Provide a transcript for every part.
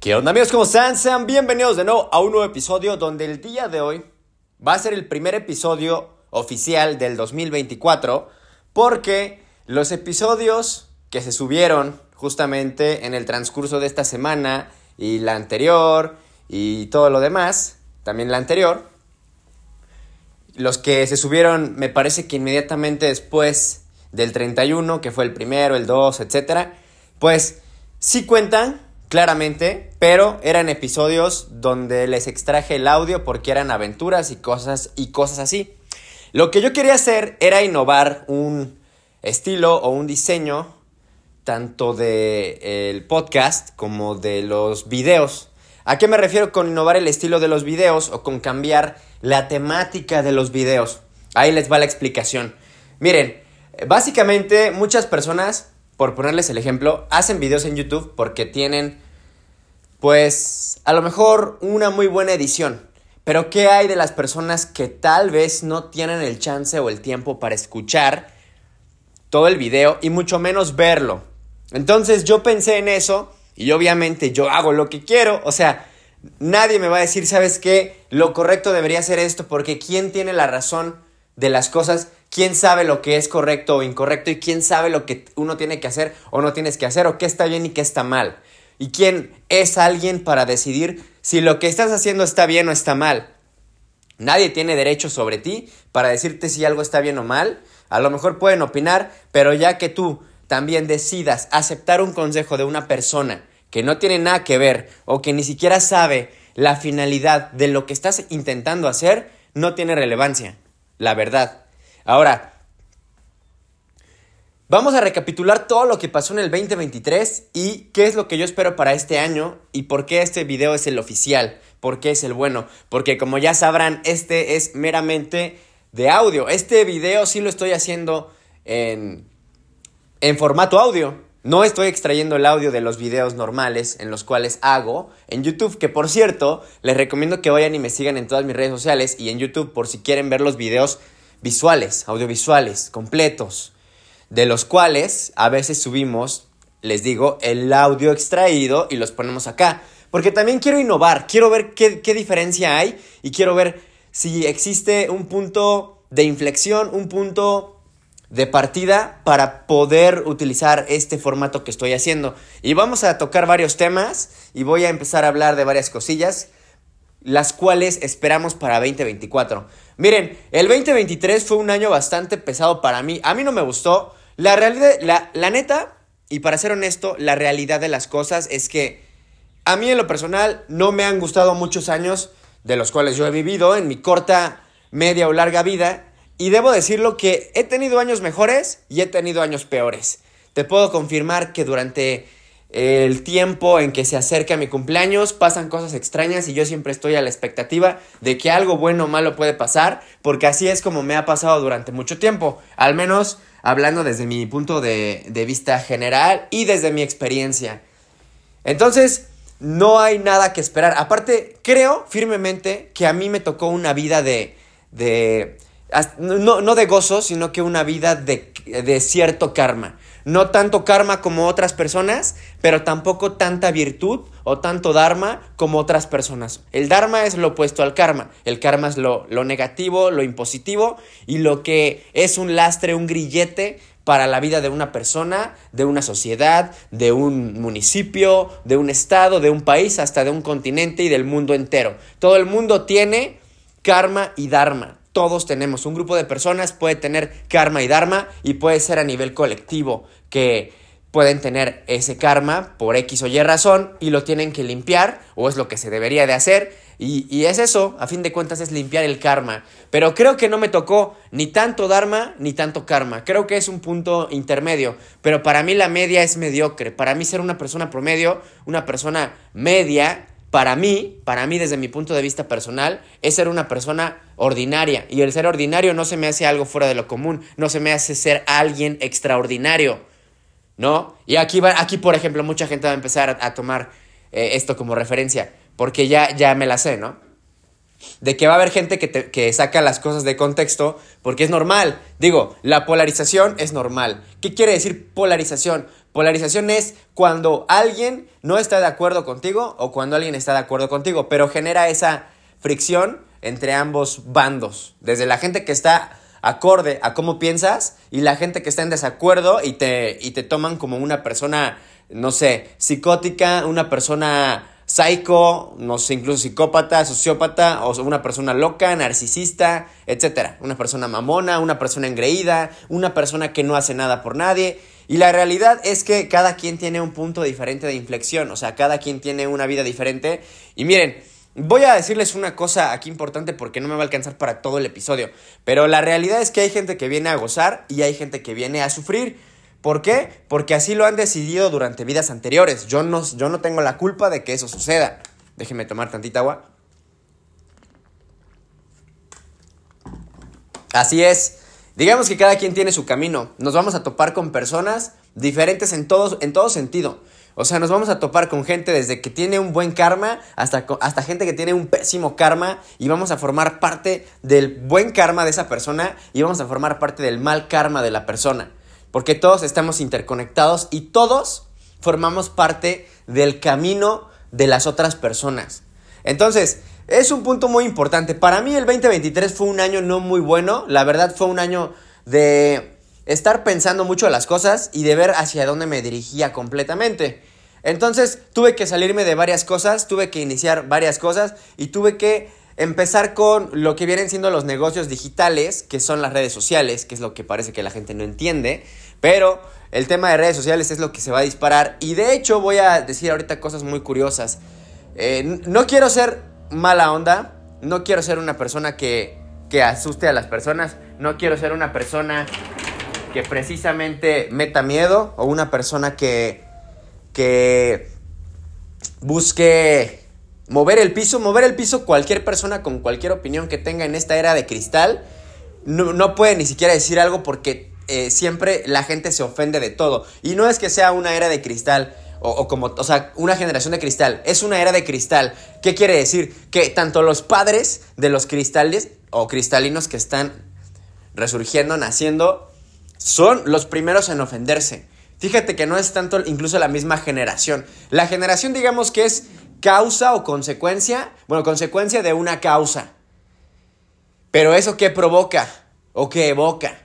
¿Qué onda, amigos? ¿Cómo están? Sean bienvenidos de nuevo a un nuevo episodio donde el día de hoy va a ser el primer episodio oficial del 2024 porque los episodios que se subieron justamente en el transcurso de esta semana y la anterior y todo lo demás, también la anterior, los que se subieron me parece que inmediatamente después del 31, que fue el primero, el 2, etc., pues sí cuentan claramente, pero eran episodios donde les extraje el audio porque eran aventuras y cosas así. Lo que yo quería hacer era innovar un estilo o un diseño tanto del podcast como de los videos. ¿A qué me refiero con innovar el estilo de los videos o con cambiar la temática de los videos? Ahí les va la explicación. Miren, básicamente muchas personas, por ponerles el ejemplo, hacen videos en YouTube porque tienen, pues, a lo mejor una muy buena edición. Pero ¿qué hay de las personas que tal vez no tienen el chance o el tiempo para escuchar todo el video y mucho menos verlo? Entonces yo pensé en eso y obviamente yo hago lo que quiero. O sea, nadie me va a decir, ¿sabes qué? Lo correcto debería ser esto porque ¿quién tiene la razón de las cosas? ¿Quién sabe lo que es correcto o incorrecto? ¿Y quién sabe lo que uno tiene que hacer o no tienes que hacer? ¿O qué está bien y qué está mal? ¿Y quién es alguien para decidir si lo que estás haciendo está bien o está mal? Nadie tiene derecho sobre ti para decirte si algo está bien o mal. A lo mejor pueden opinar, pero ya que tú también decidas aceptar un consejo de una persona que no tiene nada que ver o que ni siquiera sabe la finalidad de lo que estás intentando hacer, no tiene relevancia, la verdad. Ahora, vamos a recapitular todo lo que pasó en el 2023 y qué es lo que yo espero para este año y por qué este video es el oficial, por qué es el bueno, porque como ya sabrán, este es meramente de audio. Este video sí lo estoy haciendo en formato audio, no estoy extrayendo el audio de los videos normales en los cuales hago en YouTube, que por cierto, les recomiendo que vayan y me sigan en todas mis redes sociales y en YouTube por si quieren ver los videos visuales, audiovisuales, completos, de los cuales a veces subimos, les digo, el audio extraído y los ponemos acá. Porque también quiero innovar, quiero ver qué diferencia hay y quiero ver si existe un punto de inflexión, un punto de partida para poder utilizar este formato que estoy haciendo. Y vamos a tocar varios temas y voy a empezar a hablar de varias cosillas, las cuales esperamos para 2024. Miren, el 2023 fue un año bastante pesado para mí. A mí no me gustó. La realidad, la neta, y para ser honesto, la realidad de las cosas es que a mí en lo personal no me han gustado muchos años de los cuales yo he vivido en mi corta, media o larga vida. Y debo decirlo que he tenido años mejores y he tenido años peores. Te puedo confirmar que durante el tiempo en que se acerca mi cumpleaños pasan cosas extrañas y yo siempre estoy a la expectativa de que algo bueno o malo puede pasar, porque así es como me ha pasado durante mucho tiempo, al menos hablando desde mi punto de vista general y desde mi experiencia. Entonces no hay nada que esperar. Aparte, creo firmemente que a mí me tocó una vida no de gozo, sino que una vida de cierto karma. No tanto karma como otras personas, pero tampoco tanta virtud o tanto dharma como otras personas. El dharma es lo opuesto al karma. El karma es lo negativo, lo impositivo y lo que es un lastre, un grillete para la vida de una persona, de una sociedad, de un municipio, de un estado, de un país, hasta de un continente y del mundo entero. Todo el mundo tiene karma y dharma. Todos tenemos, un grupo de personas puede tener karma y dharma y puede ser a nivel colectivo que pueden tener ese karma por X o Y razón y lo tienen que limpiar o es lo que se debería de hacer y es eso, a fin de cuentas es limpiar el karma. Pero creo que no me tocó ni tanto dharma ni tanto karma, creo que es un punto intermedio, pero para mí la media es mediocre. Para mí ser una persona promedio, una persona media, para mí desde mi punto de vista personal, es ser una persona ordinaria. Y el ser ordinario no se me hace algo fuera de lo común, no se me hace ser alguien extraordinario, ¿no? Y aquí por ejemplo, mucha gente va a empezar a tomar esto como referencia, porque ya me la sé, ¿no? de que va a haber gente que saca las cosas de contexto, porque es normal. Digo, la polarización es normal. ¿Qué quiere decir polarización? Polarización es cuando alguien no está de acuerdo contigo o cuando alguien está de acuerdo contigo, pero genera esa fricción entre ambos bandos, desde la gente que está acorde a cómo piensas y la gente que está en desacuerdo y te toman como una persona, no sé, psicótica, una persona psycho, no sé, incluso psicópata, sociópata, o una persona loca, narcisista, etcétera. Una persona mamona, una persona engreída, una persona que no hace nada por nadie. Y la realidad es que cada quien tiene un punto diferente de inflexión, o sea, cada quien tiene una vida diferente. Y miren, voy a decirles una cosa aquí importante porque no me va a alcanzar para todo el episodio, pero la realidad es que hay gente que viene a gozar y hay gente que viene a sufrir. ¿Por qué? Porque así lo han decidido durante vidas anteriores. Yo no tengo la culpa de que eso suceda. Déjenme tomar tantita agua. Así es. Digamos que cada quien tiene su camino. Nos vamos a topar con personas diferentes en todo sentido. O sea, nos vamos a topar con gente desde que tiene un buen karma hasta gente que tiene un pésimo karma, y vamos a formar parte del buen karma de esa persona y vamos a formar parte del mal karma de la persona. Porque todos estamos interconectados y todos formamos parte del camino de las otras personas. Entonces, es un punto muy importante. Para mí el 2023 fue un año no muy bueno. La verdad fue un año de estar pensando mucho las cosas y de ver hacia dónde me dirigía completamente. Entonces, tuve que salirme de varias cosas, tuve que iniciar varias cosas y tuve que empezar con lo que vienen siendo los negocios digitales, que son las redes sociales, que es lo que parece que la gente no entiende, pero el tema de redes sociales es lo que se va a disparar. Y de hecho voy a decir ahorita cosas muy curiosas. No quiero ser mala onda, no quiero ser una persona que asuste a las personas, no quiero ser una persona que precisamente meta miedo o una persona que busque mover el piso, cualquier persona con cualquier opinión que tenga en esta era de cristal no puede ni siquiera decir algo porque siempre la gente se ofende de todo. Y no es que sea una era de cristal o sea, una generación de cristal, es una era de cristal. ¿Qué quiere decir? Que tanto los padres de los cristales o cristalinos que están resurgiendo, naciendo, son los primeros en ofenderse. Fíjate que no es tanto incluso la misma generación. La generación, digamos que es causa o consecuencia, bueno, consecuencia de una causa. Pero eso que provoca o que evoca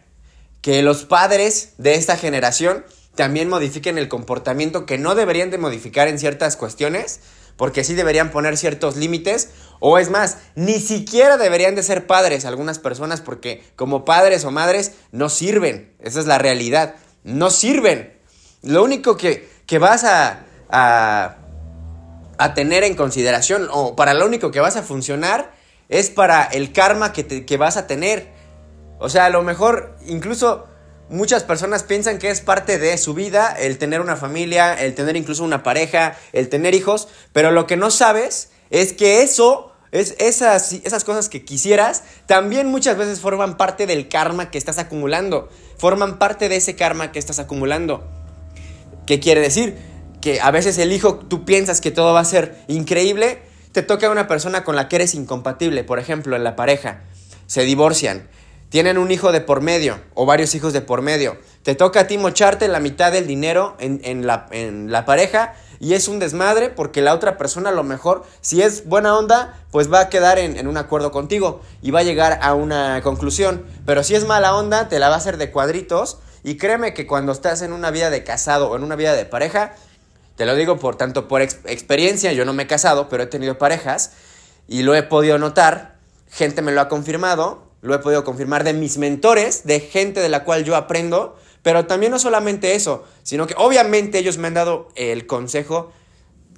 que los padres de esta generación también modifiquen el comportamiento que no deberían de modificar en ciertas cuestiones, porque sí deberían poner ciertos límites, o es más, ni siquiera deberían de ser padres algunas personas, porque como padres o madres no sirven. Esa es la realidad, no sirven. Lo único que vas a tener en consideración, o para lo único que vas a funcionar, es para el karma que vas a tener. O sea, a lo mejor incluso muchas personas piensan que es parte de su vida el tener una familia, el tener incluso una pareja, el tener hijos, pero lo que no sabes es que esas cosas que quisieras también muchas veces forman parte del karma que estás acumulando, forman parte de ese karma que estás acumulando. ¿Qué quiere decir? Que a veces el hijo, tú piensas que todo va a ser increíble, te toca a una persona con la que eres incompatible, por ejemplo, en la pareja, se divorcian, tienen un hijo de por medio o varios hijos de por medio, te toca a ti mocharte la mitad del dinero en la pareja y es un desmadre porque la otra persona, a lo mejor, si es buena onda, pues va a quedar en un acuerdo contigo y va a llegar a una conclusión, pero si es mala onda, te la va a hacer de cuadritos. Y créeme que cuando estás en una vida de casado o en una vida de pareja, te lo digo por tanto por experiencia, yo no me he casado, pero he tenido parejas y lo he podido notar, gente me lo ha confirmado, lo he podido confirmar de mis mentores, de gente de la cual yo aprendo, pero también no solamente eso, sino que obviamente ellos me han dado el consejo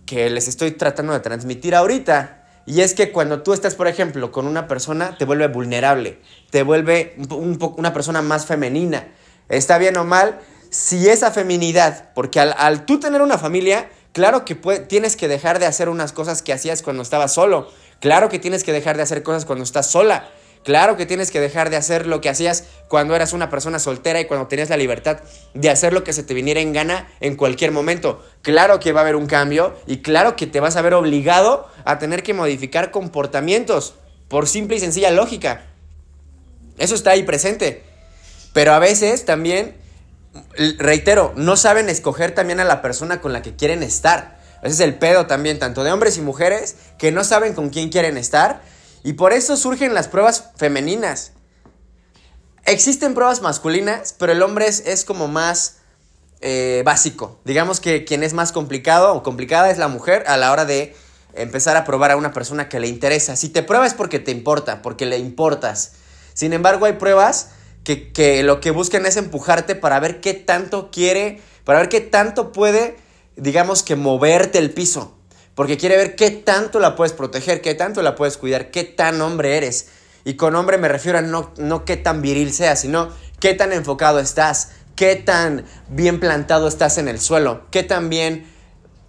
que les estoy tratando de transmitir ahorita. Y es que cuando tú estás, por ejemplo, con una persona, te vuelve vulnerable, te vuelve una persona más femenina, está bien o mal. Si esa feminidad, porque al tú tener una familia, claro que tienes que dejar de hacer unas cosas que hacías cuando estabas solo. Claro que tienes que dejar de hacer cosas cuando estás sola. Claro que tienes que dejar de hacer lo que hacías cuando eras una persona soltera y cuando tenías la libertad de hacer lo que se te viniera en gana en cualquier momento. Claro que va a haber un cambio y claro que te vas a ver obligado a tener que modificar comportamientos. por simple y sencilla lógica. Eso está ahí presente. Pero a veces también, reitero, no saben escoger también a la persona con la que quieren estar. Ese es el pedo también, tanto de hombres y mujeres, que no saben con quién quieren estar. Y por eso surgen las pruebas femeninas. Existen pruebas masculinas, pero el hombre es como más básico. Digamos que quien es más complicado o complicada es la mujer a la hora de empezar a probar a una persona que le interesa. Si te pruebas es porque te importa, porque le importas. Sin embargo, hay pruebas que lo que buscan es empujarte para ver qué tanto quiere, para ver qué tanto puede, digamos que moverte el piso. Porque quiere ver qué tanto la puedes proteger, qué tanto la puedes cuidar, qué tan hombre eres. Y con hombre me refiero a no qué tan viril seas, sino qué tan enfocado estás, qué tan bien plantado estás en el suelo, qué tan bien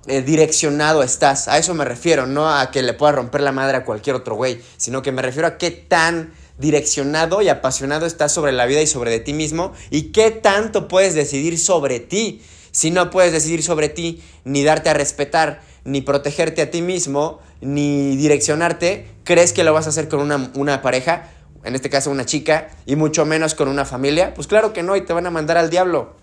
direccionado estás. A eso me refiero, no a que le puedas romper la madre a cualquier otro güey, sino que me refiero a qué tan direccionado y apasionado estás sobre la vida y sobre de ti mismo y qué tanto puedes decidir sobre ti. Si no puedes decidir sobre ti, ni darte a respetar, ni protegerte a ti mismo, ni direccionarte, ¿crees que lo vas a hacer con una pareja? En este caso una chica, y mucho menos con una familia. Pues claro que no, y te van a mandar al diablo,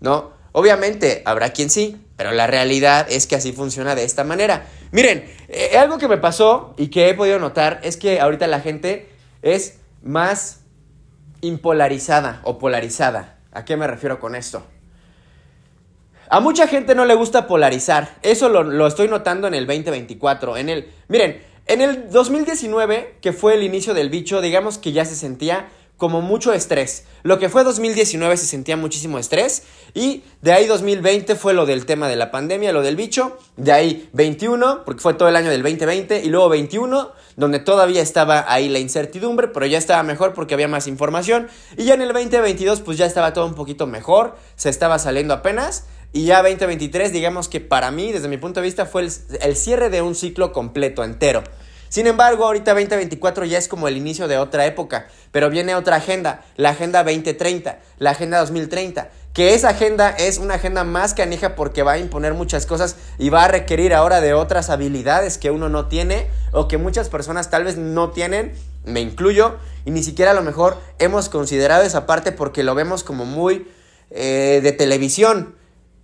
¿no? Obviamente habrá quien sí, pero la realidad es que así funciona de esta manera. Miren, algo que me pasó y que he podido notar es que ahorita la gente es más impolarizada o polarizada. ¿A qué me refiero con esto? A mucha gente no le gusta polarizar. Eso lo estoy notando en el 2024. Miren, en el 2019, que fue el inicio del bicho, digamos que ya se sentía como mucho estrés. Lo que fue 2019 se sentía muchísimo estrés. Y de ahí 2020 fue lo del tema de la pandemia, lo del bicho. De ahí 21, porque fue todo el año del 2020. Y luego 21, donde todavía estaba ahí la incertidumbre, pero ya estaba mejor porque había más información. Y ya en el 2022, pues ya estaba todo un poquito mejor. Se estaba saliendo apenas. Y ya 2023, digamos que para mí, desde mi punto de vista, fue el cierre de un ciclo completo, entero. Sin embargo, ahorita 2024 ya es como el inicio de otra época, pero viene otra agenda, la Agenda 2030, la Agenda 2030, que esa agenda es una agenda más canija porque va a imponer muchas cosas y va a requerir ahora de otras habilidades que uno no tiene o que muchas personas tal vez no tienen, me incluyo, y ni siquiera a lo mejor hemos considerado esa parte porque lo vemos como muy de televisión.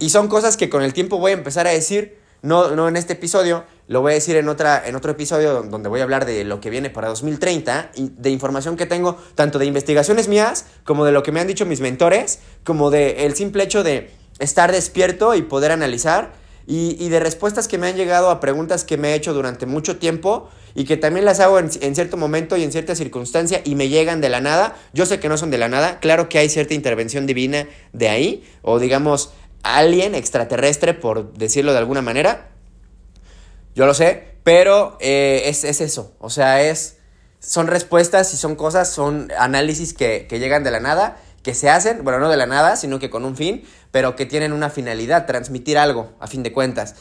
Y son cosas que con el tiempo voy a empezar a decir, no en este episodio, lo voy a decir en otro episodio donde voy a hablar de lo que viene para 2030, y de información que tengo, tanto de investigaciones mías, como de lo que me han dicho mis mentores, como de el simple hecho de estar despierto y poder analizar, y de respuestas que me han llegado a preguntas que me he hecho durante mucho tiempo, y que también las hago en cierto momento y en cierta circunstancia y me llegan de la nada. Yo sé que no son de la nada, claro que hay cierta intervención divina de ahí, o digamos alien, extraterrestre, por decirlo de alguna manera. Yo lo sé, pero es eso. O sea, son respuestas y son cosas, son análisis que llegan de la nada, que se hacen, bueno, no de la nada, sino que con un fin, pero que tienen una finalidad, transmitir algo, a fin de cuentas.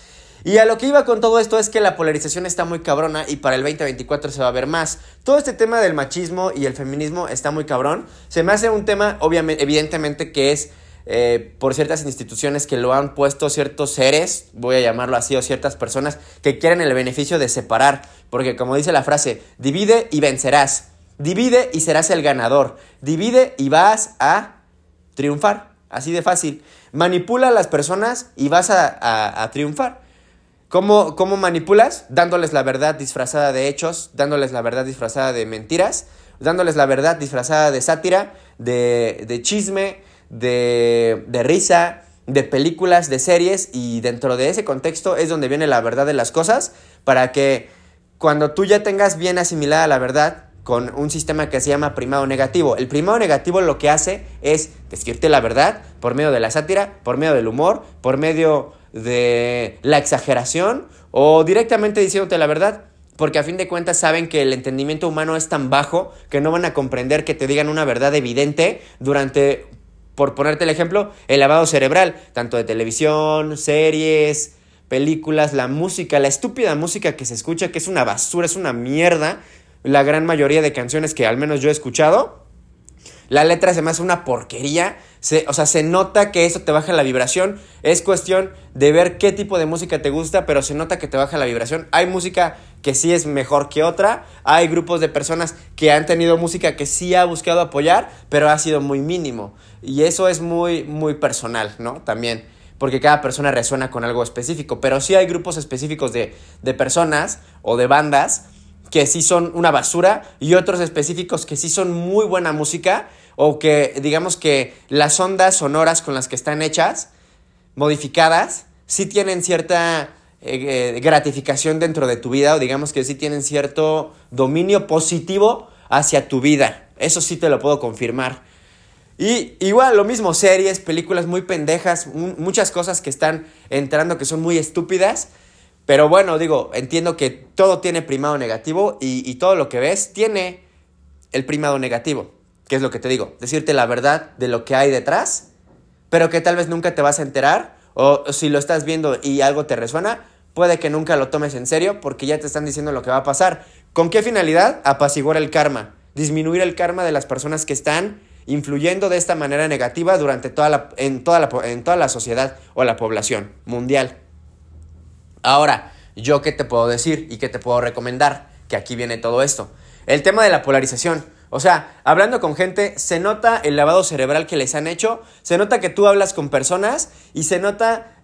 Y a lo que iba con todo esto es que la polarización está muy cabrona y para el 2024 se va a ver más. Todo este tema del machismo y el feminismo está muy cabrón. Se me hace un tema, obviamente, evidentemente, que es por ciertas instituciones que lo han puesto ciertos seres, voy a llamarlo así, o ciertas personas que quieren el beneficio de separar, porque como dice la frase, divide y vencerás, divide y serás el ganador, divide y vas a triunfar, así de fácil. Manipula a las personas y vas a triunfar. ¿Cómo manipulas? Dándoles la verdad disfrazada de hechos, dándoles la verdad disfrazada de mentiras, dándoles la verdad disfrazada de sátira, de chisme, de risa, de películas, de series, y dentro de ese contexto es donde viene la verdad de las cosas, para que cuando tú ya tengas bien asimilada la verdad con un sistema que se llama primado negativo. El primado negativo lo que hace es decirte la verdad por medio de la sátira, por medio del humor, por medio de la exageración o directamente diciéndote la verdad. Porque a fin de cuentas saben que el entendimiento humano es tan bajo que no van a comprender que te digan una verdad evidente durante, por ponerte el ejemplo, el lavado cerebral, tanto de televisión, series, películas, la música, la estúpida música que se escucha, que es una basura, es una mierda, la gran mayoría de canciones que al menos yo he escuchado, La letra se me hace una porquería. Se nota que eso te baja la vibración. Es cuestión de ver qué tipo de música te gusta, pero se nota que te baja la vibración. Hay música que sí es mejor que otra. Hay grupos de personas que han tenido música que sí ha buscado apoyar, pero ha sido muy mínimo. Y eso es muy, muy personal, ¿no? También, porque cada persona resuena con algo específico. Pero sí hay grupos específicos de personas o de bandas que sí son una basura y otros específicos que sí son muy buena música, o que digamos que las ondas sonoras con las que están hechas, modificadas, sí tienen cierta gratificación dentro de tu vida, o digamos que sí tienen cierto dominio positivo hacia tu vida. Eso sí te lo puedo confirmar. Y igual lo mismo, series, películas muy pendejas, muchas cosas que están entrando que son muy estúpidas. Pero bueno, digo, entiendo que todo tiene primado negativo y todo lo que ves tiene el primado negativo, que es lo que te digo, decirte la verdad de lo que hay detrás, pero que tal vez nunca te vas a enterar, o si lo estás viendo y algo te resuena, puede que nunca lo tomes en serio porque ya te están diciendo lo que va a pasar. ¿Con qué finalidad? Apaciguar el karma, disminuir el karma de las personas que están influyendo de esta manera negativa durante en toda la sociedad o la población mundial. Ahora, ¿yo qué te puedo decir y qué te puedo recomendar? Que aquí viene todo esto. El tema de la polarización. O sea, hablando con gente, se nota el lavado cerebral que les han hecho, se nota que tú hablas con personas y se nota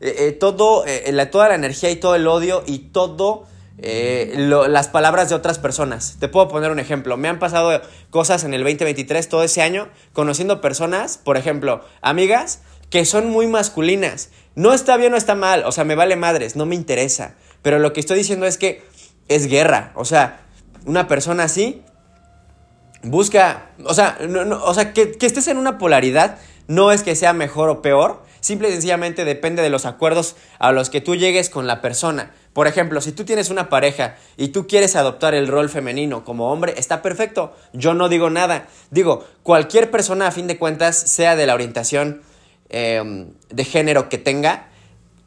toda la energía y todo el odio y todo las palabras de otras personas. Te puedo poner un ejemplo. Me han pasado cosas en el 2023, todo ese año, conociendo personas, por ejemplo, amigas, que son muy masculinas. No está bien o está mal, o sea, me vale madres, no me interesa. Pero lo que estoy diciendo es que es guerra. O sea, una persona así busca, que estés en una polaridad no es que sea mejor o peor. Simple y sencillamente depende de los acuerdos a los que tú llegues con la persona. Por ejemplo, si tú tienes una pareja y tú quieres adoptar el rol femenino como hombre, está perfecto. Yo no digo nada. Digo, cualquier persona, a fin de cuentas, sea de la orientación de género que tenga,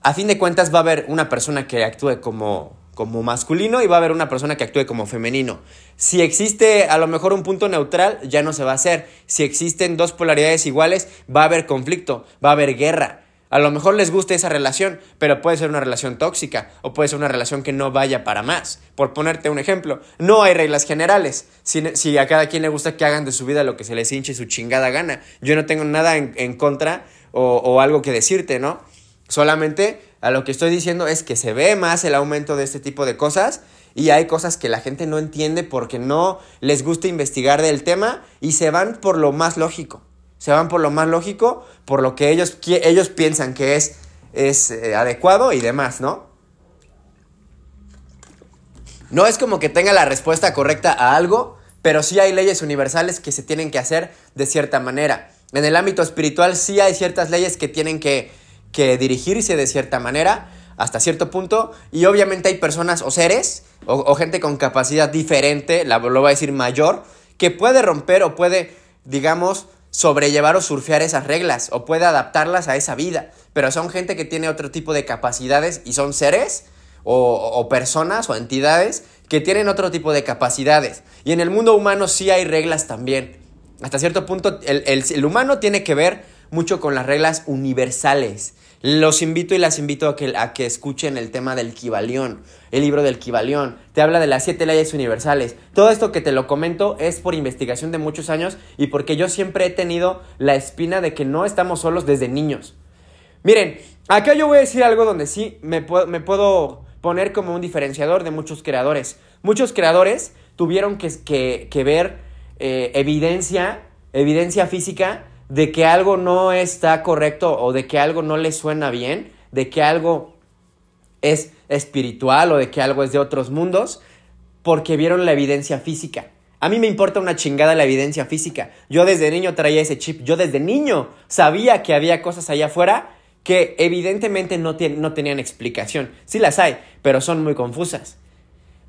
a fin de cuentas va a haber una persona que actúe como masculino y va a haber una persona que actúe como femenino. Si existe a lo mejor un punto neutral, ya no se va a hacer. Si existen dos polaridades iguales, va a haber conflicto, va a haber guerra. A lo mejor les gusta esa relación, pero puede ser una relación tóxica o puede ser una relación que no vaya para más. Por ponerte un ejemplo, no hay reglas generales. Si a cada quien le gusta que hagan de su vida lo que se les hinche su chingada gana, yo no tengo nada en contra o algo que decirte, ¿no? Solamente a lo que estoy diciendo es que se ve más el aumento de este tipo de cosas y hay cosas que la gente no entiende porque no les gusta investigar del tema y se van por lo más lógico. Se van por lo más lógico, por lo que ellos piensan que es adecuado y demás, ¿no? No es como que tenga la respuesta correcta a algo, pero sí hay leyes universales que se tienen que hacer de cierta manera. En el ámbito espiritual sí hay ciertas leyes que tienen que dirigirse de cierta manera hasta cierto punto, y obviamente hay personas o seres o gente con capacidad diferente, lo voy a decir mayor, que puede romper o puede, digamos, sobrellevar o surfear esas reglas o puede adaptarlas a esa vida, pero son gente que tiene otro tipo de capacidades y son seres o personas o entidades que tienen otro tipo de capacidades. Y en el mundo humano sí hay reglas también. Hasta cierto punto el humano tiene que ver mucho con las reglas universales. Los invito y las invito a que escuchen el tema del Kybalión, el libro del Kybalión. Te habla de las 7 leyes universales. Todo esto que te lo comento es por investigación de muchos años y porque yo siempre he tenido la espina de que no estamos solos desde niños. Miren, acá yo voy a decir algo donde sí me puedo poner como un diferenciador de muchos creadores. Muchos creadores tuvieron que ver evidencia física de que algo no está correcto o de que algo no le suena bien, de que algo es espiritual o de que algo es de otros mundos, porque vieron la evidencia física. A mí me importa una chingada la evidencia física. Yo desde niño traía ese chip. Yo desde niño sabía que había cosas allá afuera que evidentemente no tenían explicación. Sí las hay, pero son muy confusas.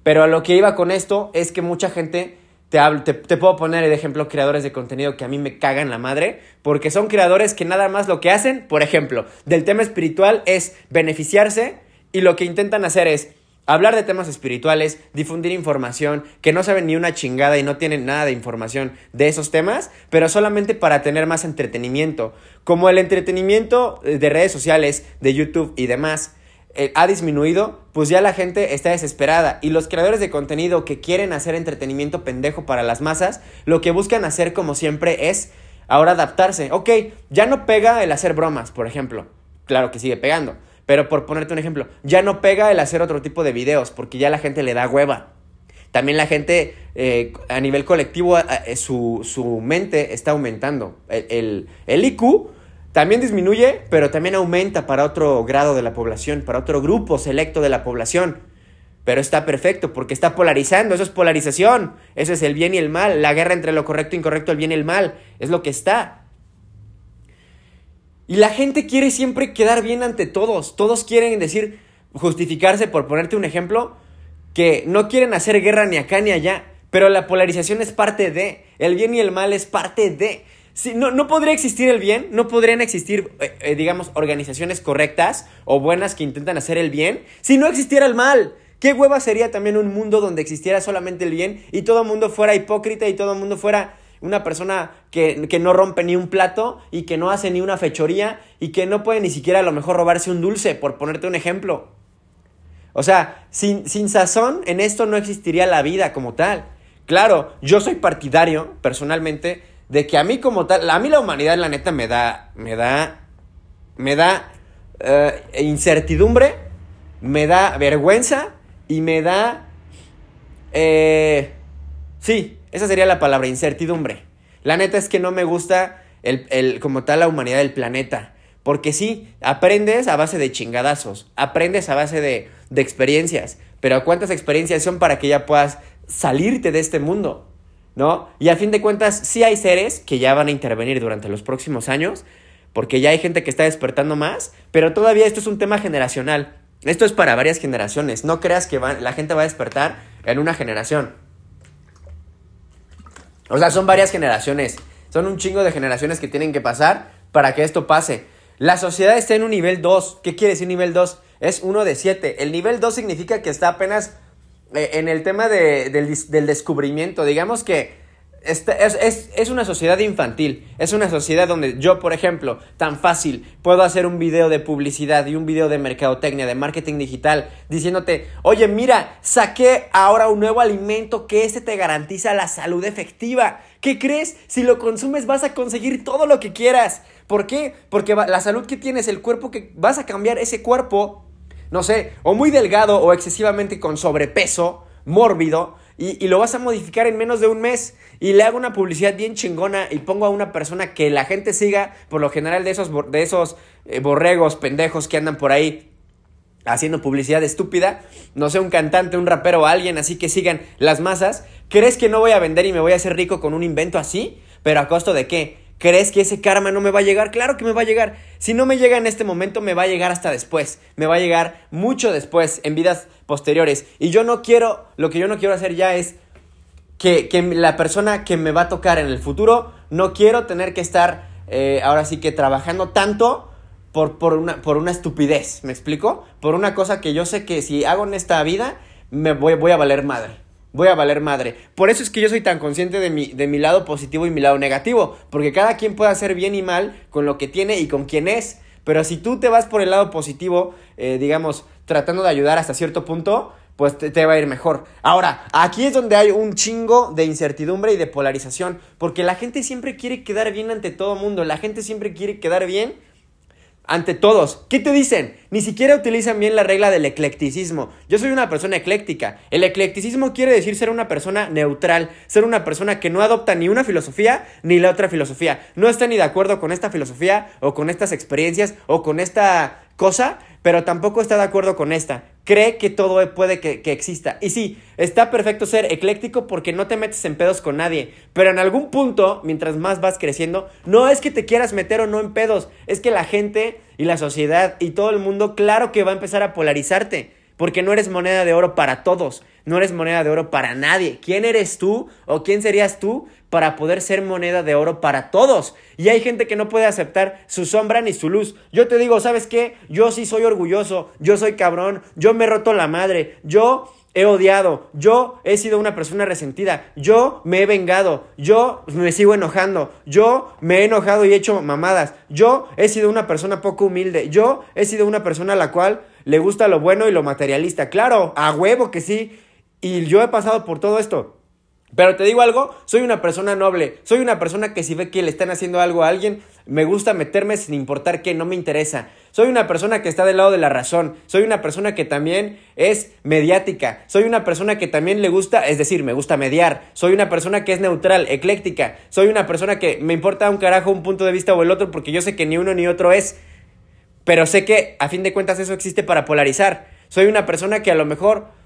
Pero a lo que iba con esto es que mucha gente... Te puedo poner el ejemplo creadores de contenido que a mí me cagan la madre, porque son creadores que nada más lo que hacen, por ejemplo, del tema espiritual es beneficiarse y lo que intentan hacer es hablar de temas espirituales, difundir información, que no saben ni una chingada y no tienen nada de información de esos temas, pero solamente para tener más entretenimiento. Como el entretenimiento de redes sociales, de YouTube y demás ha disminuido, pues ya la gente está desesperada y los creadores de contenido que quieren hacer entretenimiento pendejo para las masas, lo que buscan hacer como siempre es ahora adaptarse. Ok, ya no pega el hacer bromas, por ejemplo. Claro que sigue pegando, pero por ponerte un ejemplo, ya no pega el hacer otro tipo de videos porque ya la gente le da hueva. También la gente a nivel colectivo, su mente está aumentando. El IQ también disminuye, pero también aumenta para otro grado de la población, para otro grupo selecto de la población. Pero está perfecto porque está polarizando, eso es polarización, eso es el bien y el mal, la guerra entre lo correcto e incorrecto, el bien y el mal, es lo que está. Y la gente quiere siempre quedar bien ante todos, todos quieren decir, justificarse, por ponerte un ejemplo, que no quieren hacer guerra ni acá ni allá, pero la polarización es parte de, el bien y el mal es parte de. Sí, no podría existir el bien, no podrían existir, digamos, organizaciones correctas o buenas que intentan hacer el bien si no existiera el mal. ¿Qué hueva sería también un mundo donde existiera solamente el bien y todo el mundo fuera hipócrita y todo el mundo fuera una persona que no rompe ni un plato y que no hace ni una fechoría y que no puede ni siquiera a lo mejor robarse un dulce, por ponerte un ejemplo? O sea, sin sazón en esto no existiría la vida como tal. Claro, yo soy partidario, personalmente, de que a mí como tal, a mí la humanidad la neta me da incertidumbre, me da vergüenza y me da, sí, esa sería la palabra, incertidumbre. La neta es que no me gusta como tal la humanidad del planeta, porque sí, aprendes a base de chingadazos, aprendes a base de experiencias, pero ¿cuántas experiencias son para que ya puedas salirte de este mundo? ¿No? Y a fin de cuentas, sí hay seres que ya van a intervenir durante los próximos años, porque ya hay gente que está despertando más, pero todavía esto es un tema generacional. Esto es para varias generaciones. No creas que la gente va a despertar en una generación. O sea, son varias generaciones. Son un chingo de generaciones que tienen que pasar para que esto pase. La sociedad está en un nivel 2. ¿Qué quiere decir nivel 2? Es uno de 7. El nivel 2 significa que está apenas en el tema del descubrimiento, digamos que es una sociedad infantil, es una sociedad donde yo, por ejemplo, tan fácil puedo hacer un video de publicidad y un video de mercadotecnia, de marketing digital, diciéndote, oye, mira, saqué ahora un nuevo alimento que te garantiza la salud efectiva. ¿Qué crees? Si lo consumes vas a conseguir todo lo que quieras. ¿Por qué? Porque la salud que tienes, el cuerpo que vas a cambiar, ese cuerpo, no sé, o muy delgado o excesivamente con sobrepeso, mórbido, y lo vas a modificar en menos de un mes. Y le hago una publicidad bien chingona y pongo a una persona que la gente siga, por lo general de esos borregos pendejos que andan por ahí haciendo publicidad estúpida, no sé, un cantante, un rapero o alguien así que sigan las masas. ¿Crees que no voy a vender y me voy a hacer rico con un invento así? ¿Pero a costo de qué? ¿Crees que ese karma no me va a llegar? Claro que me va a llegar. Si no me llega en este momento, me va a llegar hasta después. Me va a llegar mucho después, en vidas posteriores. Y lo que yo no quiero hacer ya es que la persona que me va a tocar en el futuro, no quiero tener que estar ahora sí que trabajando tanto por una estupidez. ¿Me explico? Por una cosa que yo sé que si hago en esta vida, voy a valer madre. Voy a valer madre. Por eso es que yo soy tan consciente de mi lado positivo y mi lado negativo. Porque cada quien puede hacer bien y mal con lo que tiene y con quién es. Pero si tú te vas por el lado positivo, digamos, tratando de ayudar hasta cierto punto, pues te va a ir mejor. Ahora, aquí es donde hay un chingo de incertidumbre y de polarización. Porque la gente siempre quiere quedar bien ante todo mundo. La gente siempre quiere quedar bien ante todos. ¿Qué te dicen? Ni siquiera utilizan bien la regla del eclecticismo. Yo soy una persona ecléctica. El eclecticismo quiere decir ser una persona neutral, ser una persona que no adopta ni una filosofía ni la otra filosofía. No está ni de acuerdo con esta filosofía o con estas experiencias o con esta cosa, pero tampoco está de acuerdo con esta. Cree que todo puede que exista. Y sí, está perfecto ser ecléctico porque no te metes en pedos con nadie. Pero en algún punto, mientras más vas creciendo, no es que te quieras meter o no en pedos. Es que la gente y la sociedad y todo el mundo, claro que va a empezar a polarizarte. Porque no eres moneda de oro para todos. No eres moneda de oro para nadie. ¿Quién eres tú o quién serías tú para poder ser moneda de oro para todos. Y hay gente que no puede aceptar su sombra ni su luz. Yo te digo, ¿sabes qué? Yo sí soy orgulloso, yo soy cabrón, yo me he roto la madre, yo he odiado, yo he sido una persona resentida, yo me he vengado, yo me sigo enojando, yo me he enojado y he hecho mamadas, yo he sido una persona poco humilde, yo he sido una persona a la cual le gusta lo bueno y lo materialista. Claro, a huevo que sí. Y yo he pasado por todo esto. Pero te digo algo, soy una persona noble, soy una persona que si ve que le están haciendo algo a alguien, me gusta meterme sin importar qué, no me interesa. Soy una persona que está del lado de la razón, soy una persona que también es mediática, soy una persona que también le gusta, es decir, me gusta mediar, soy una persona que es neutral, ecléctica, soy una persona que me importa un carajo un punto de vista o el otro porque yo sé que ni uno ni otro es, pero sé que a fin de cuentas eso existe para polarizar. Soy una persona que a lo mejor...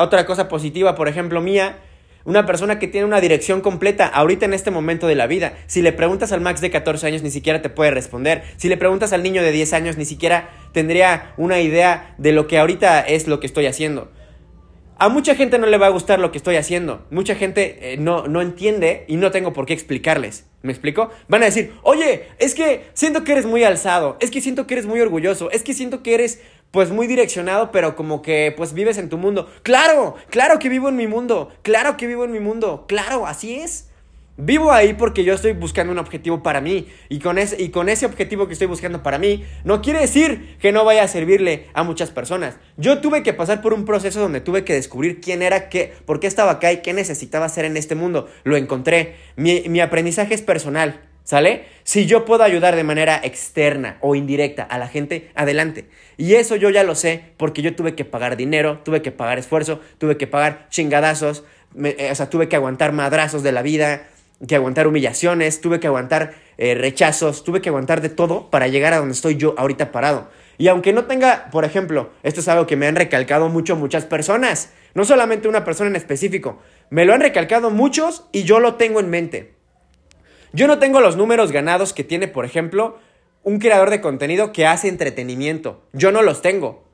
otra cosa positiva, por ejemplo, mía, una persona que tiene una dirección completa ahorita en este momento de la vida. Si le preguntas al Max de 14 años, ni siquiera te puede responder. Si le preguntas al niño de 10 años, ni siquiera tendría una idea de lo que ahorita es lo que estoy haciendo. A mucha gente no le va a gustar lo que estoy haciendo. Mucha gente no entiende y no tengo por qué explicarles. ¿Me explico? Van a decir, oye, es que siento que eres muy alzado, es que siento que eres muy orgulloso, es que siento que eres... pues muy direccionado, pero como que pues vives en tu mundo. ¡Claro! ¡Claro que vivo en mi mundo! ¡Claro que vivo en mi mundo! ¡Claro! ¡Así es! Vivo ahí porque yo estoy buscando un objetivo para mí. Y con ese objetivo que estoy buscando para mí, no quiere decir que no vaya a servirle a muchas personas. Yo tuve que pasar por un proceso donde tuve que descubrir quién era, qué, por qué estaba acá y qué necesitaba hacer en este mundo. Lo encontré. Mi aprendizaje es personal. ¿Sale? Si yo puedo ayudar de manera externa o indirecta a la gente, adelante. Y eso yo ya lo sé porque yo tuve que pagar dinero, tuve que pagar esfuerzo, tuve que pagar chingadazos, tuve que aguantar madrazos de la vida, que aguantar humillaciones, tuve que aguantar rechazos, tuve que aguantar de todo para llegar a donde estoy yo ahorita parado. Y aunque no tenga, por ejemplo, esto es algo que me han recalcado muchas personas, no solamente una persona en específico, me lo han recalcado muchos y yo lo tengo en mente. Yo no tengo los números ganados que tiene, por ejemplo, un creador de contenido que hace entretenimiento. Yo no los tengo,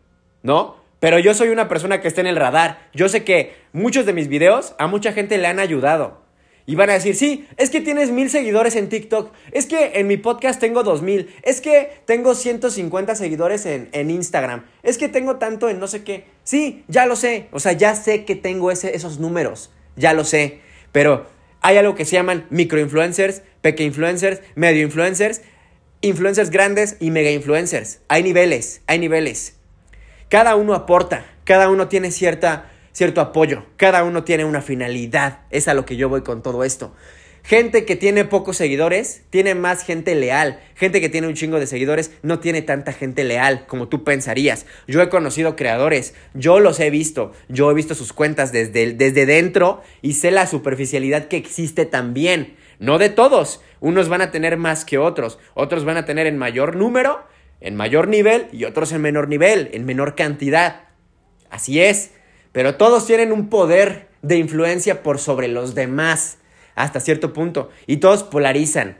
¿no? Pero yo soy una persona que está en el radar. Yo sé que muchos de mis videos a mucha gente le han ayudado. Y van a decir, sí, es que tienes 1,000 seguidores en TikTok. Es que en mi podcast tengo 2,000. Es que tengo 150 seguidores en Instagram. Es que tengo tanto en no sé qué. Sí, ya lo sé. O sea, ya sé que tengo esos números. Ya lo sé. Pero... hay algo que se llaman microinfluencers, peque influencers, medio influencers, influencers grandes y mega influencers. Hay niveles. Cada uno aporta, cada uno tiene cierto apoyo, cada uno tiene una finalidad. Es a lo que yo voy con todo esto. Gente que tiene pocos seguidores tiene más gente leal. Gente que tiene un chingo de seguidores no tiene tanta gente leal como tú pensarías. Yo he conocido creadores, yo los he visto. Yo he visto sus cuentas desde dentro y sé la superficialidad que existe también. No de todos. Unos van a tener más que otros. Otros van a tener en mayor número, en mayor nivel y otros en menor nivel, en menor cantidad. Así es. Pero todos tienen un poder de influencia por sobre los demás. Hasta cierto punto. Y todos polarizan.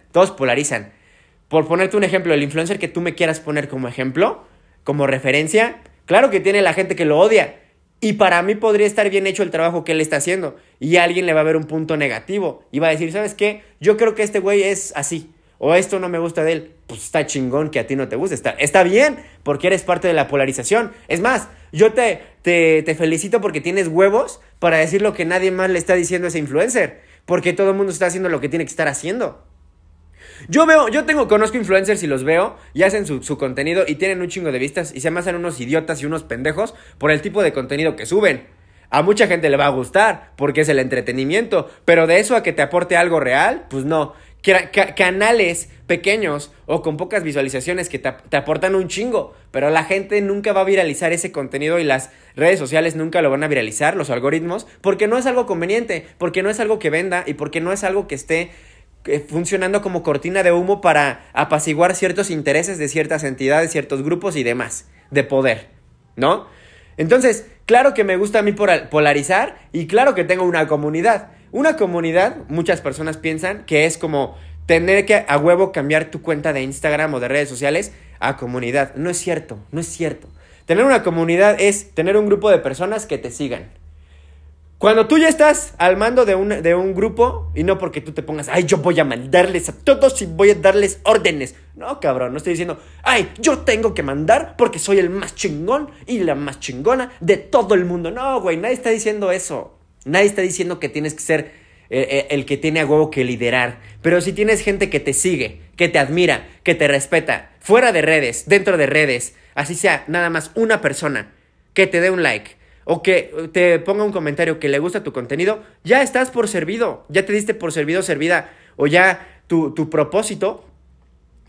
Por ponerte un ejemplo, el influencer que tú me quieras poner como ejemplo, como referencia, claro que tiene la gente que lo odia. Y para mí podría estar bien hecho el trabajo que él está haciendo. Y a alguien le va a ver un punto negativo. Y va a decir, ¿sabes qué? Yo creo que este güey es así. O esto no me gusta de él. Pues está chingón que a ti no te guste. Está bien, porque eres parte de la polarización. Es más, yo te felicito porque tienes huevos para decir lo que nadie más le está diciendo a ese influencer. Porque todo el mundo está haciendo lo que tiene que estar haciendo. Conozco influencers y los veo y hacen su contenido y tienen un chingo de vistas y se me hacen unos idiotas y unos pendejos por el tipo de contenido que suben. A mucha gente le va a gustar porque es el entretenimiento, pero de eso a que te aporte algo real, pues no. Canales pequeños o con pocas visualizaciones que te aportan un chingo, pero la gente nunca va a viralizar ese contenido y las redes sociales nunca lo van a viralizar, los algoritmos, porque no es algo conveniente, porque no es algo que venda y porque no es algo que esté funcionando como cortina de humo para apaciguar ciertos intereses de ciertas entidades, ciertos grupos y demás de poder, ¿no? Entonces, claro que me gusta a mí polarizar y claro que tengo una comunidad. Una comunidad, muchas personas piensan que es como tener que a huevo cambiar tu cuenta de Instagram o de redes sociales a comunidad. No es cierto. Tener una comunidad es tener un grupo de personas que te sigan. Cuando tú ya estás al mando de un grupo, y no porque tú te pongas, ay, yo voy a mandarles a todos y voy a darles órdenes. No, cabrón, no estoy diciendo, ay, yo tengo que mandar porque soy el más chingón y la más chingona de todo el mundo. No, güey, nadie está diciendo eso. Nadie está diciendo que tienes que ser el que tiene a huevo que liderar. Pero si tienes gente que te sigue, que te admira, que te respeta, fuera de redes, dentro de redes, así sea nada más una persona, que te dé un like, o que te ponga un comentario que le gusta tu contenido, ya estás por servido, ya te diste por servido, servida, o ya tu propósito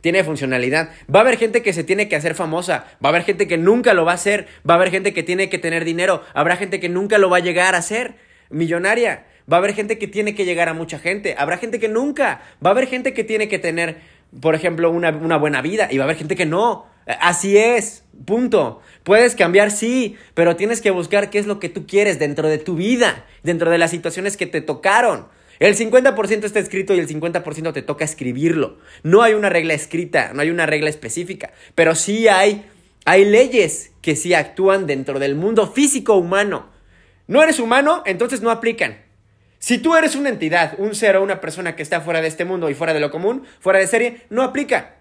tiene funcionalidad. Va a haber gente que se tiene que hacer famosa, va a haber gente que nunca lo va a hacer, va a haber gente que tiene que tener dinero, habrá gente que nunca lo va a llegar a ser millonaria, va a haber gente que tiene que llegar a mucha gente, habrá gente que nunca, va a haber gente que tiene que tener, por ejemplo, una buena vida, y va a haber gente que no. Así es, punto. Puedes cambiar, sí, pero tienes que buscar qué es lo que tú quieres dentro de tu vida, dentro de las situaciones que te tocaron. El 50% está escrito y el 50% te toca escribirlo. No hay una regla escrita, no hay una regla específica, pero sí hay leyes que sí actúan dentro del mundo físico humano. No eres humano, entonces no aplican. Si tú eres una entidad, un ser o una persona que está fuera de este mundo y fuera de lo común, fuera de serie, no aplica.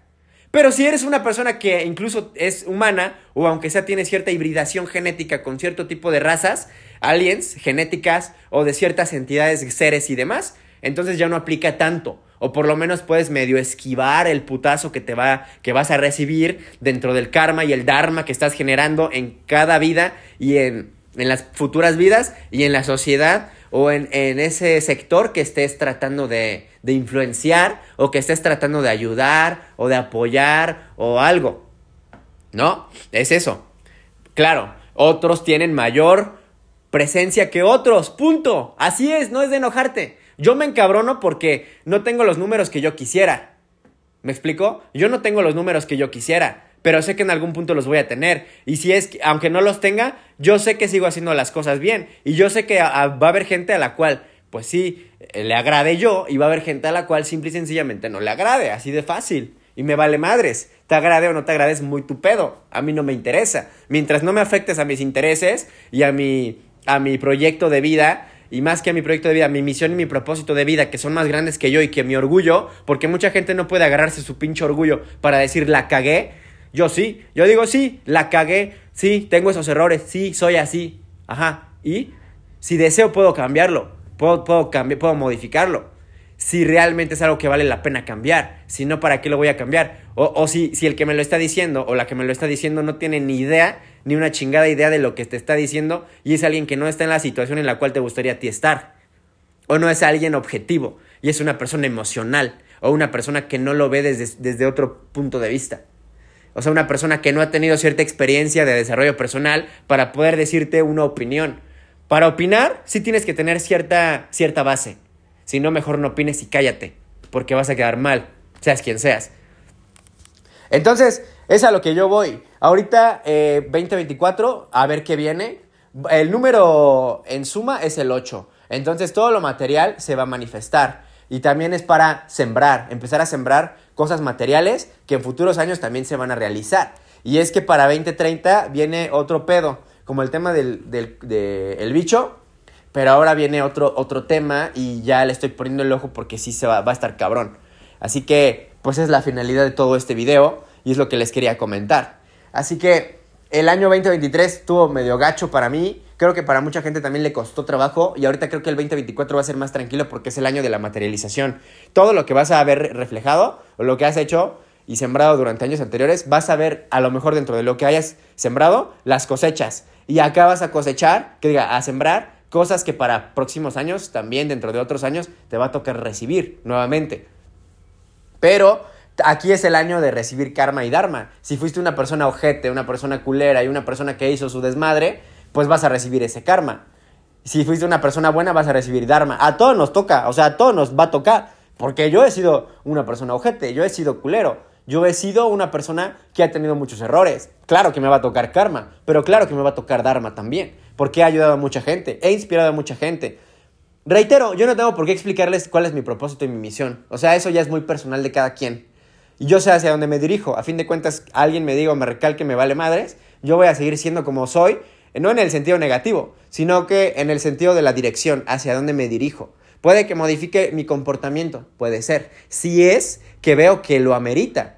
Pero si eres una persona que incluso es humana, o aunque sea tiene cierta hibridación genética con cierto tipo de razas, aliens, genéticas, o de ciertas entidades, seres y demás, entonces ya no aplica tanto. O por lo menos puedes medio esquivar el putazo que vas a recibir dentro del karma y el dharma que estás generando en cada vida y en las futuras vidas y en la sociedad, o en ese sector que estés tratando de influenciar, o que estés tratando de ayudar o de apoyar o algo, ¿no? Es eso. Claro, otros tienen mayor presencia que otros, punto. Así es, no es de enojarte. Yo me encabrono porque no tengo los números que yo quisiera. ¿Me explico? Yo no tengo los números que yo quisiera, pero sé que en algún punto los voy a tener. Y si es que, aunque no los tenga, yo sé que sigo haciendo las cosas bien. Y yo sé que va a haber gente a la cual, pues sí, le agrade yo. Y va a haber gente a la cual simple y sencillamente no le agrade. Así de fácil. Y me vale madres. Te agrade o no te agrade es muy tu pedo. A mí no me interesa. Mientras no me afectes a mis intereses y a mi proyecto de vida. Y más que a mi proyecto de vida, mi misión y mi propósito de vida, que son más grandes que yo y que mi orgullo. Porque mucha gente no puede agarrarse su pinche orgullo para decir la cagué. Yo sí, yo digo sí, la cagué, sí, tengo esos errores, sí, soy así, ajá, y si deseo puedo cambiarlo, puedo modificarlo, si realmente es algo que vale la pena cambiar, si no, ¿para qué lo voy a cambiar? O si el que me lo está diciendo o la que me lo está diciendo no tiene ni idea, ni una chingada idea de lo que te está diciendo, y es alguien que no está en la situación en la cual te gustaría a ti estar, o no es alguien objetivo, y es una persona emocional, o una persona que no lo ve desde otro punto de vista. O sea, una persona que no ha tenido cierta experiencia de desarrollo personal para poder decirte una opinión. Para opinar, sí tienes que tener cierta base. Si no, mejor no opines y cállate, porque vas a quedar mal, seas quien seas. Entonces, es a lo que yo voy. Ahorita, 2024, a ver qué viene. El número en suma es el 8. Entonces, todo lo material se va a manifestar. Y también es para sembrar, empezar a sembrar cosas materiales que en futuros años también se van a realizar. Y es que para 2030 viene otro pedo, como el tema del bicho, pero ahora viene otro tema y ya le estoy poniendo el ojo porque sí va a estar cabrón. Así que, pues es la finalidad de todo este video y es lo que les quería comentar. Así que el año 2023 estuvo medio gacho para mí. Creo que para mucha gente también le costó trabajo y ahorita creo que el 2024 va a ser más tranquilo porque es el año de la materialización. Todo lo que vas a ver reflejado o lo que has hecho y sembrado durante años anteriores, vas a ver a lo mejor dentro de lo que hayas sembrado las cosechas. Y acá vas a cosechar, que diga, a sembrar cosas que para próximos años, también dentro de otros años, te va a tocar recibir nuevamente. Pero aquí es el año de recibir karma y dharma. Si fuiste una persona ojete, una persona culera y una persona que hizo su desmadre, pues vas a recibir ese karma. Si fuiste una persona buena, vas a recibir dharma. A todos nos toca, o sea, a todos nos va a tocar. Porque yo he sido una persona ojete, yo he sido culero, yo he sido una persona que ha tenido muchos errores. Claro que me va a tocar karma, pero claro que me va a tocar dharma también. Porque he ayudado a mucha gente, he inspirado a mucha gente. Reitero, yo no tengo por qué explicarles cuál es mi propósito y mi misión. O sea, eso ya es muy personal de cada quien. Y yo sé hacia dónde me dirijo. A fin de cuentas, alguien me diga o me recalque, me vale madres. Yo voy a seguir siendo como soy. no en el sentido negativo, sino que en el sentido de la dirección, hacia dónde me dirijo. Puede que modifique mi comportamiento, puede ser, si es que veo que lo amerita.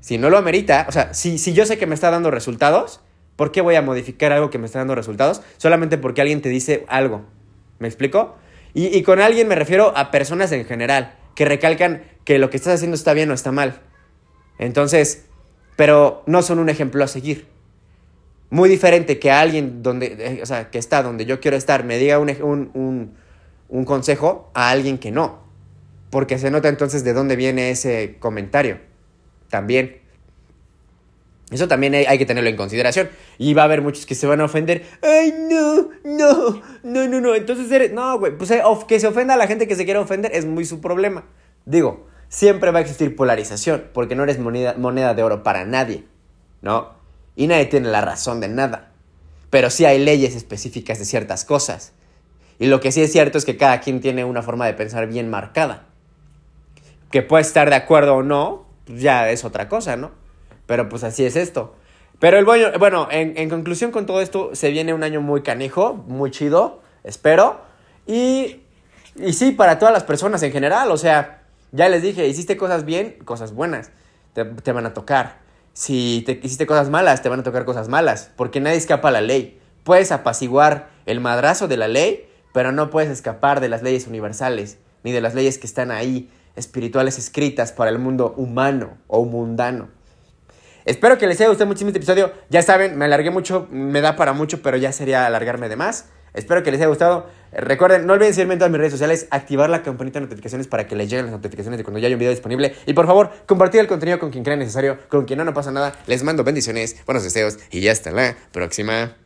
Si no lo amerita, o sea, si yo sé que me está dando resultados, ¿por qué voy a modificar algo que me está dando resultados? Solamente porque alguien te dice algo, ¿me explico? Y con alguien me refiero a personas en general, que recalcan que lo que estás haciendo está bien o está mal. Entonces, pero no son un ejemplo a seguir. Muy diferente que alguien donde, o sea, que está donde yo quiero estar, me diga un consejo a alguien que no. Porque se nota entonces de dónde viene ese comentario. También. Eso también hay que tenerlo en consideración. Y va a haber muchos que se van a ofender. ¡Ay, no! Entonces eres... No, güey, pues que se ofenda a la gente que se quiera ofender es muy su problema. Digo, siempre va a existir polarización porque no eres moneda de oro para nadie, ¿no? Y nadie tiene la razón de nada. Pero sí hay leyes específicas de ciertas cosas. Y lo que sí es cierto es que cada quien tiene una forma de pensar bien marcada. Que puede estar de acuerdo o no, pues ya es otra cosa, ¿no? Pero pues así es esto. Pero en conclusión con todo esto, se viene un año muy canijo, muy chido, espero. Y sí, para todas las personas en general, o sea, ya les dije, hiciste cosas bien, cosas buenas, te van a tocar. Si te hiciste cosas malas, te van a tocar cosas malas, porque nadie escapa a la ley. Puedes apaciguar el madrazo de la ley, pero no puedes escapar de las leyes universales, ni de las leyes que están ahí, espirituales escritas para el mundo humano o mundano. Espero que les haya gustado muchísimo este episodio. Ya saben, me alargué mucho, me da para mucho, pero ya sería alargarme de más. Espero que les haya gustado. Recuerden, no olviden seguirme en todas mis redes sociales, activar la campanita de notificaciones para que les lleguen las notificaciones de cuando ya haya un video disponible. Y por favor, compartir el contenido con quien crea necesario, con quien no pasa nada. Les mando bendiciones, buenos deseos y hasta la próxima.